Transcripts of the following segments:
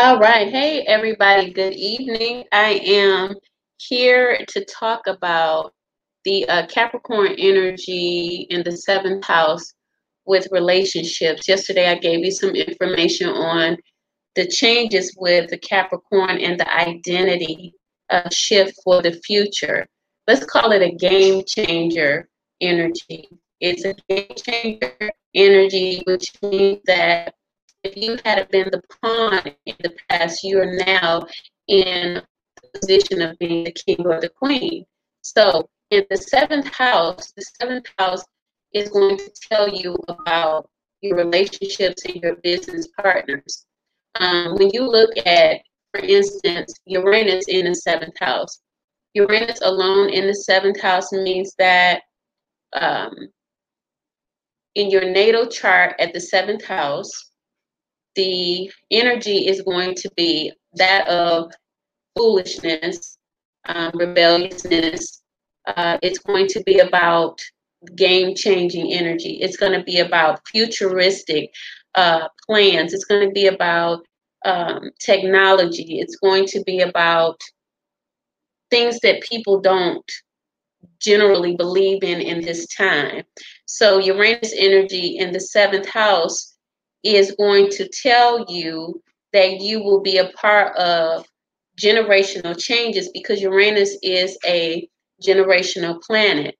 All right. Hey, everybody. Good evening. I am here to talk about the Capricorn energy in the 7th house with relationships. Yesterday, I gave you some information on the changes with the Capricorn and the identity shift for the future. Let's call it a game changer energy. It's a game changer energy, which means that if you had been the pawn in the past, you are now in the position of being the king or the queen. So in the 7th house, the 7th house is going to tell you about your relationships and your business partners. When you look at, for instance, Uranus in the 7th house, Uranus alone in the 7th house means that in your natal chart at the 7th house, the energy is going to be that of foolishness, rebelliousness. It's going to be about game-changing energy. It's going to be about futuristic plans. It's going to be about technology. It's going to be about things that people don't generally believe in this time. So Uranus energy in the 7th house is going to tell you that you will be a part of generational changes because Uranus is a generational planet.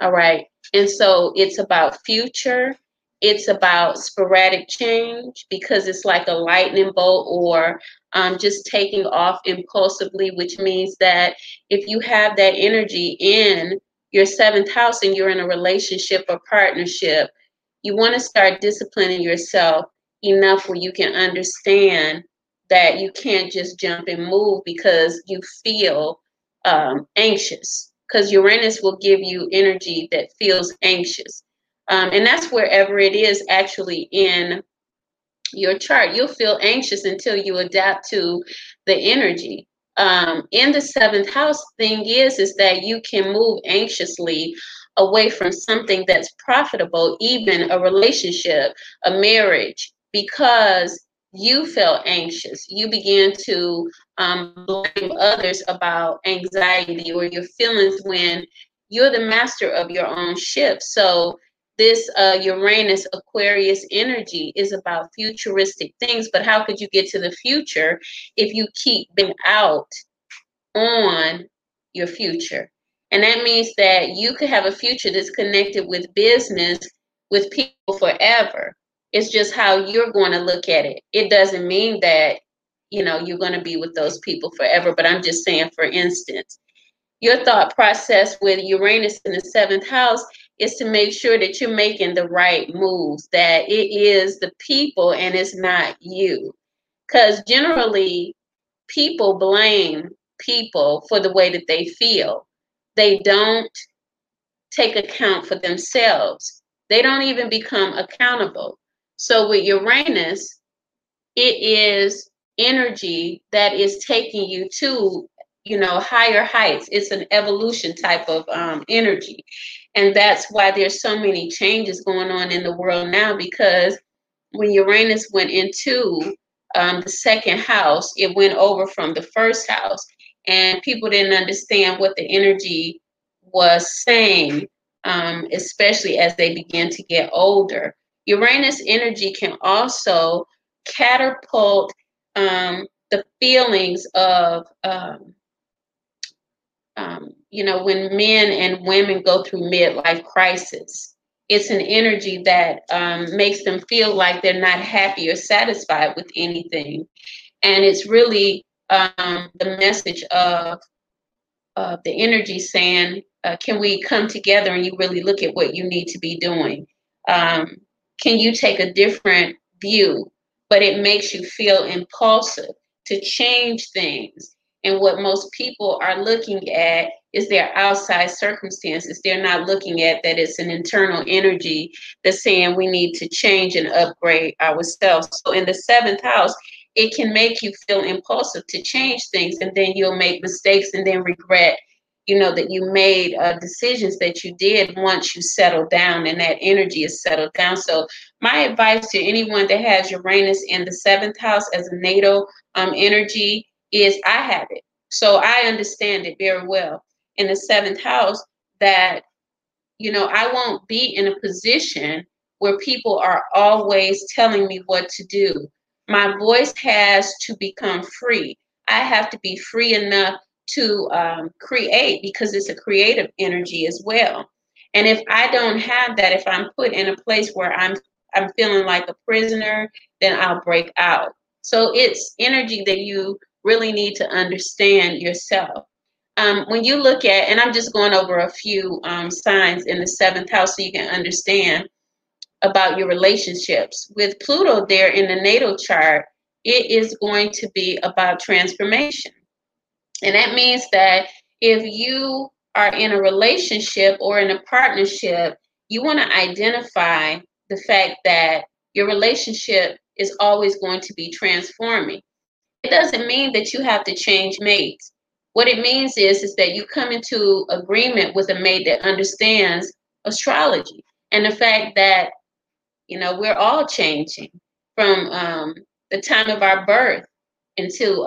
All right. And so it's about future. It's about sporadic change because it's like a lightning bolt or just taking off impulsively, which means that if you have that energy in your 7th house and you're in a relationship or partnership, you want to start disciplining yourself enough where you can understand that you can't just jump and move because you feel anxious, because Uranus will give you energy that feels anxious. And that's wherever it is actually in your chart. You'll feel anxious until you adapt to the energy. In the 7th house, thing is that you can move anxiously away from something that's profitable, even a relationship, a marriage, because you felt anxious. You begin to blame others about anxiety or your feelings when you're the master of your own ship. So this Uranus Aquarius energy is about futuristic things, but how could you get to the future if you keep being out on your future? And that means that you could have a future that's connected with business, with people forever. It's just how you're going to look at it. It doesn't mean that, you know, you're going to be with those people forever. But I'm just saying, for instance, your thought process with Uranus in the 7th house is to make sure that you're making the right moves, that it is the people and it's not you. Because generally, people blame people for the way that they feel. They don't take account for themselves. They don't even become accountable. So with Uranus, it is energy that is taking you to, you know, higher heights. It's an evolution type of energy. And that's why there's so many changes going on in the world now, because when Uranus went into the 2nd house, it went over from the 1st house. And people didn't understand what the energy was saying, especially as they began to get older. Uranus energy can also catapult the feelings of, you know, when men and women go through midlife crisis. It's an energy that makes them feel like they're not happy or satisfied with anything. And it's really the message of the energy saying, can we come together and you really look at what you need to be doing? Can you take a different view? But it makes you feel impulsive to change things. And what most people are looking at is their outside circumstances. They're not looking at that it's an internal energy that's saying we need to change and upgrade ourselves. So in the 7th house, it can make you feel impulsive to change things, and then you'll make mistakes and then regret you know, that you made decisions that you did once you settled down and that energy is settled down. So my advice to anyone that has Uranus in the 7th house as a natal energy is, I have it, so I understand it very well in the 7th house, that, you know, I won't be in a position where people are always telling me what to do. My voice has to become free. I have to be free enough to create, because it's a creative energy as well. And if I don't have that, if I'm put in a place where I'm feeling like a prisoner, then I'll break out. So it's energy that you really need to understand yourself. When you look at, and I'm just going over a few signs in the 7th house so you can understand about your relationships. With Pluto there in the natal chart, it is going to be about transformation. And that means that if you are in a relationship or in a partnership, you want to identify the fact that your relationship is always going to be transforming. It doesn't mean that you have to change mates. What it means is that you come into agreement with a mate that understands astrology and the fact that, you know, we're all changing from the time of our birth until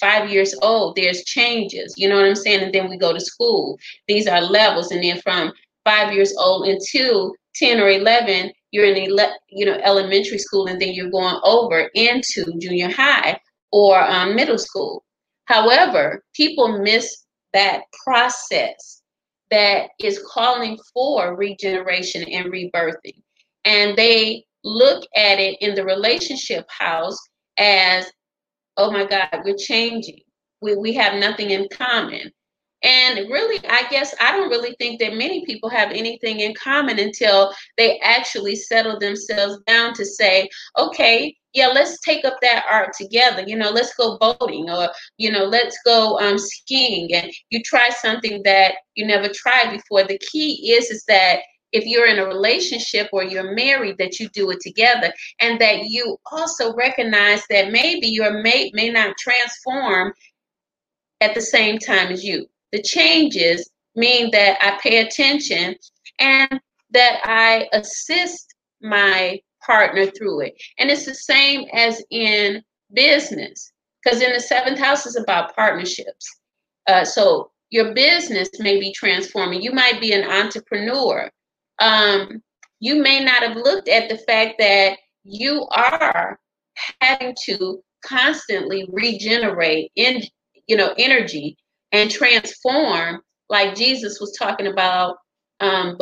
5 years old. There's changes, you know what I'm saying? And then we go to school. These are levels. And then from 5 years old until 10 or 11, you're in elementary school, and then you're going over into junior high or middle school. However, people miss that process that is calling for regeneration and rebirthing. And they look at it in the relationship house as, oh my God, we're changing. We have nothing in common. And really, I guess I don't really think that many people have anything in common until they actually settle themselves down to say, okay, yeah, let's take up that art together. You know, let's go boating, or, you know, let's go skiing. And you try something that you never tried before. The key is that if you're in a relationship or you're married, that you do it together, and that you also recognize that maybe your mate may not transform at the same time as you. The changes mean that I pay attention and that I assist my partner through it. And it's the same as in business, because in the 7th house is about partnerships. So your business may be transforming. You might be an entrepreneur. You may not have looked at the fact that you are having to constantly regenerate in, you know, energy and transform, like Jesus was talking about the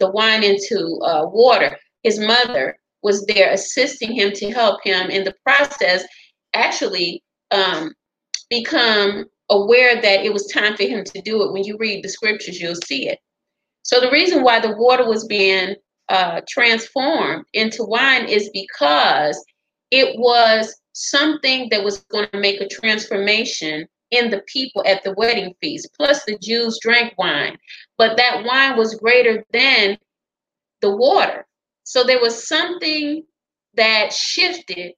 wine into water. His mother was there assisting him to help him in the process actually become aware that it was time for him to do it. When you read the scriptures, you'll see it. So the reason why the water was being transformed into wine is because it was something that was going to make a transformation in the people at the wedding feast. Plus, the Jews drank wine, but that wine was greater than the water. So there was something that shifted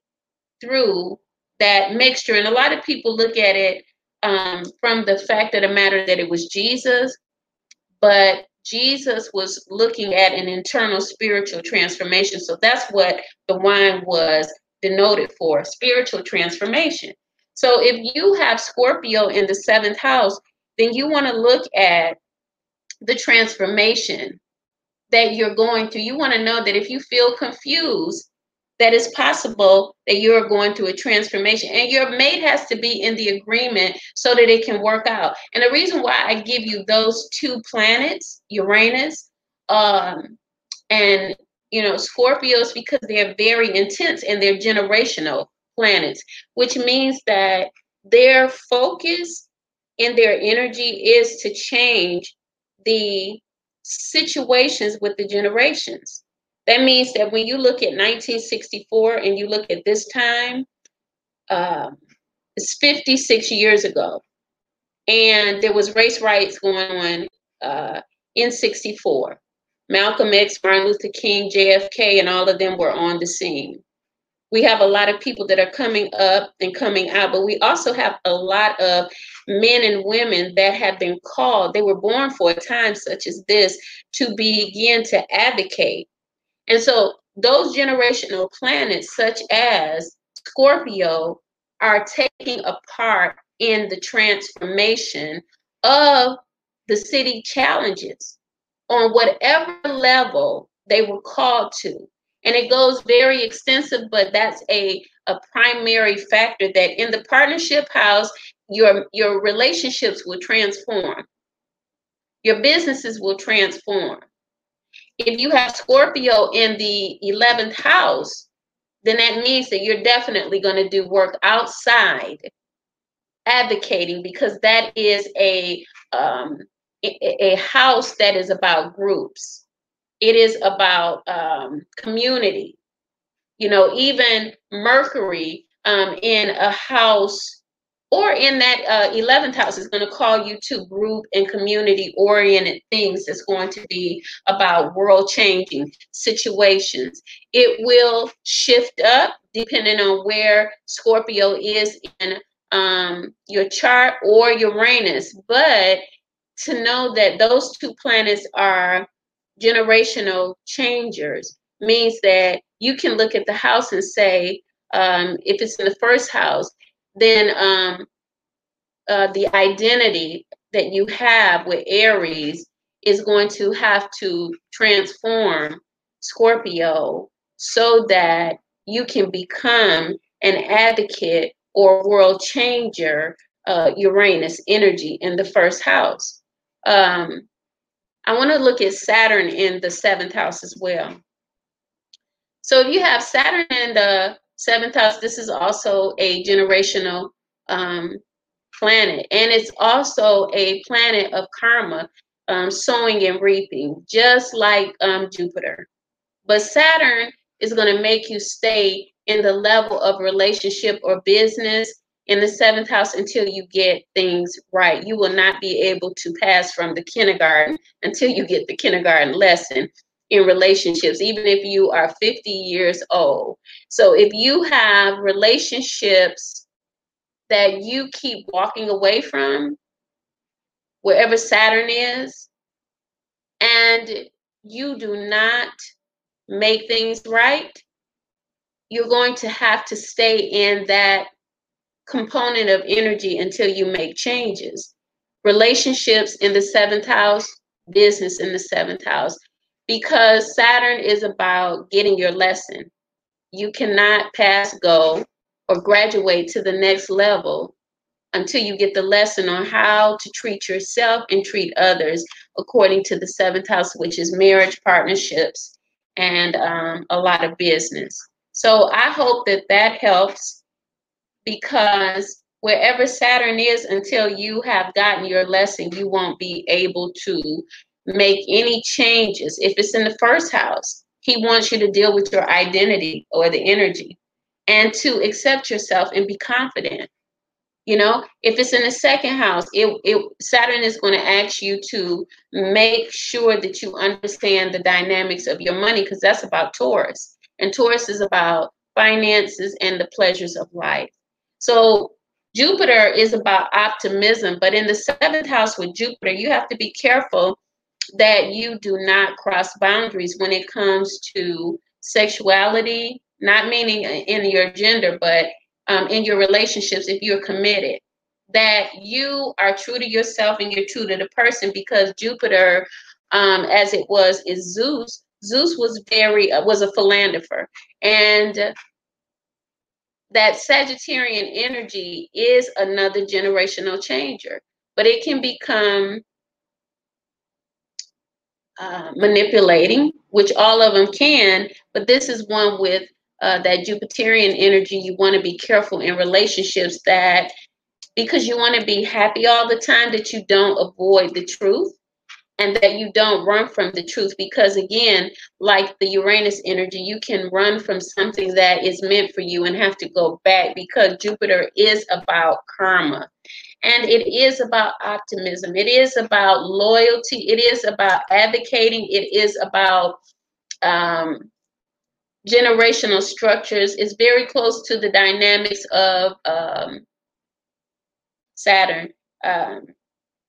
through that mixture. And a lot of people look at it from the fact of the matter that it was Jesus, but Jesus was looking at an internal spiritual transformation. So that's what the wine was denoted for, spiritual transformation. So if you have Scorpio in the 7th house, then you want to look at the transformation that you're going through. You want to know that if you feel confused, that it's possible that you're going through a transformation, and your mate has to be in the agreement so that it can work out. And the reason why I give you those two planets, Uranus and, you know, Scorpio, is because they're very intense and they're generational planets, which means that their focus and their energy is to change the situations with the generations. That means that when you look at 1964 and you look at this time, it's 56 years ago, and there was race riots going on in 64. Malcolm X, Martin Luther King, JFK, and all of them were on the scene. We have a lot of people that are coming up and coming out, but we also have a lot of men and women that have been called. They were born for a time such as this to begin to advocate. And so those generational planets such as Scorpio are taking a part in the transformation of the city challenges on whatever level they were called to. And it goes very extensive, but that's a primary factor that in the partnership house, your relationships will transform. Your businesses will transform. If you have Scorpio in the 11th house, then that means that you're definitely going to do work outside advocating, because that is a house that is about groups. It is about community. You know, even Mercury in a house or in that 11th house is going to call you to group and community oriented things. That's going to be about world changing situations. It will shift up depending on where Scorpio is in your chart or Uranus. But to know that those two planets are generational changers means that you can look at the house and say, if it's in the first house, then the identity that you have with Aries is going to have to transform Scorpio so that you can become an advocate or world changer, Uranus energy in the first house. I want to look at Saturn in the 7th house as well. So if you have Saturn in the 7th house, this is also a generational planet. And it's also a planet of karma, sowing and reaping, just like Jupiter. But Saturn is going to make you stay in the level of relationship or business in the 7th house until you get things right. You will not be able to pass from the kindergarten until you get the kindergarten lesson in relationships, even if you are 50 years old. So if you have relationships that you keep walking away from, wherever Saturn is, and you do not make things right, you're going to have to stay in that component of energy until you make changes. Relationships in the 7th house, business in the 7th house, because Saturn is about getting your lesson. You cannot pass go or graduate to the next level until you get the lesson on how to treat yourself and treat others according to the 7th house, which is marriage, partnerships, and a lot of business. So I hope that that helps, because wherever Saturn is, until you have gotten your lesson, you won't be able to make any changes. If it's in the first house, he wants you to deal with your identity or the energy and to accept yourself and be confident. You know, if it's in the second house, Saturn is going to ask you to make sure that you understand the dynamics of your money, because that's about Taurus. And Taurus is about finances and the pleasures of life. So Jupiter is about optimism, but in the 7th house with Jupiter, you have to be careful that you do not cross boundaries when it comes to sexuality, not meaning in your gender, but in your relationships, if you're committed, that you are true to yourself and you're true to the person, because Jupiter, as it was, is Zeus. Zeus was was a philanderer, and that Sagittarian energy is another generational changer, but it can become manipulating, which all of them can, but this is one with that Jupiterian energy. You want to be careful in relationships, that because you want to be happy all the time, that you don't avoid the truth and that you don't run from the truth, because again, like the Uranus energy, you can run from something that is meant for you and have to go back, because Jupiter is about karma, and it is about optimism. It is about loyalty. It is about advocating. It is about generational structures is very close to the dynamics of Saturn.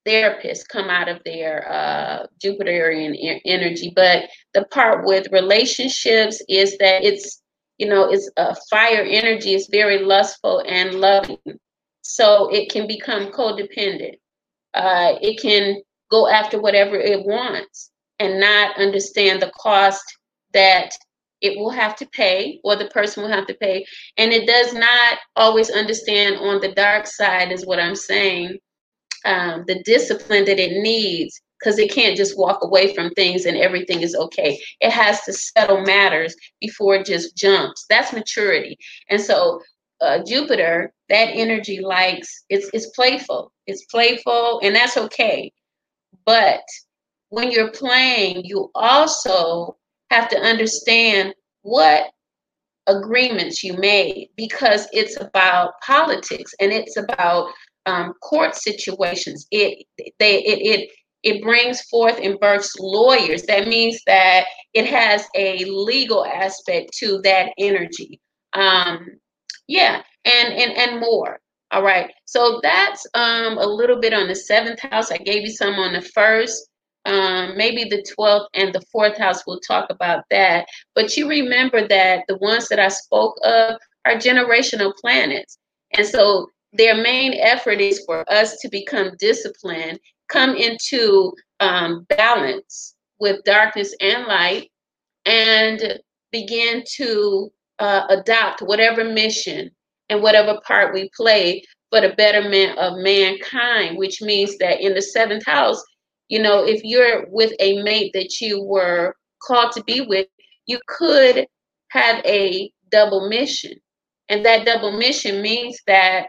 Therapists come out of their Jupiterian energy, but the part with relationships is that it's, you know, it's a fire energy. It's very lustful and loving, so it can become codependent. It can go after whatever it wants and not understand the cost that it will have to pay, or the person will have to pay. And it does not always understand, on the dark side is what I'm saying, the discipline that it needs, because it can't just walk away from things and everything is okay. It has to settle matters before it just jumps. That's maturity. And so Jupiter, that energy likes, it's playful. It's playful, and that's okay. But when you're playing, you also have to understand what agreements you made, because it's about politics and it's about court situations. It brings forth and births lawyers. That means that it has a legal aspect to that energy. Yeah, and more. All right. So that's a little bit on the 7th house. I gave you some on the 1st. Maybe the 12th and the 4th house, we'll talk about that. But you remember that the ones that I spoke of are generational planets. And so their main effort is for us to become disciplined, come into balance with darkness and light, and begin to adopt whatever mission and whatever part we play for the betterment of mankind, which means that in the 7th house, you know, if you're with a mate that you were called to be with, you could have a double mission. And that double mission means that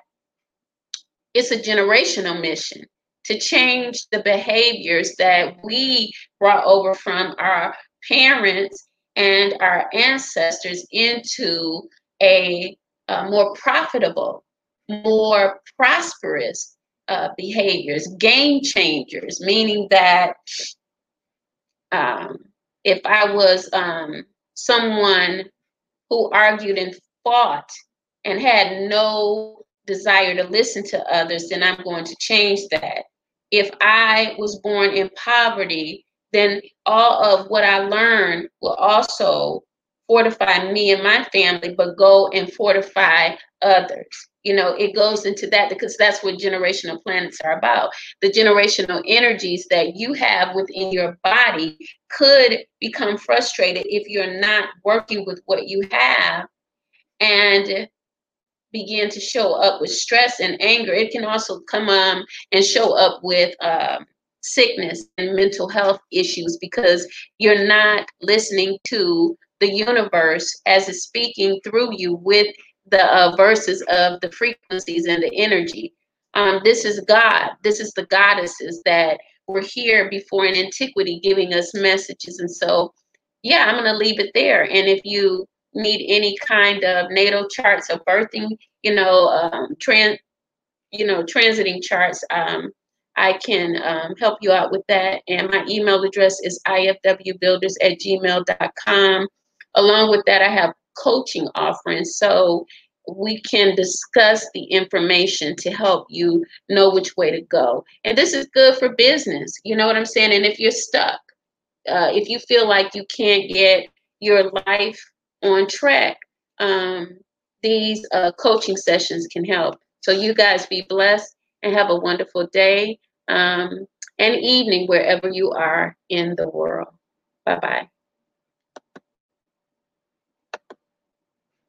it's a generational mission to change the behaviors that we brought over from our parents and our ancestors into a more profitable, more prosperous behaviors, game changers, meaning that if I was someone who argued and fought and had no desire to listen to others, then I'm going to change that. If I was born in poverty, then all of what I learned will also fortify me and my family, but go and fortify others. You know, it goes into that, because that's what generational planets are about. The generational energies that you have within your body could become frustrated if you're not working with what you have, and begin to show up with stress and anger. It can also come and show up with sickness and mental health issues, because you're not listening to the universe as it's speaking through you with the verses of the frequencies and the energy. This is God. This is the goddesses that were here before in antiquity giving us messages. And so, yeah, I'm going to leave it there. And if you need any kind of natal charts or birthing, you know, transiting charts, I can help you out with that. And my email address is ifwbuilders@gmail.com. Along with that, I have coaching offerings, so we can discuss the information to help you know which way to go. And this is good for business, you know what I'm saying? And if you're stuck, if you feel like you can't get your life on track, these coaching sessions can help. So you guys be blessed and have a wonderful day and evening wherever you are in the world. Bye-bye.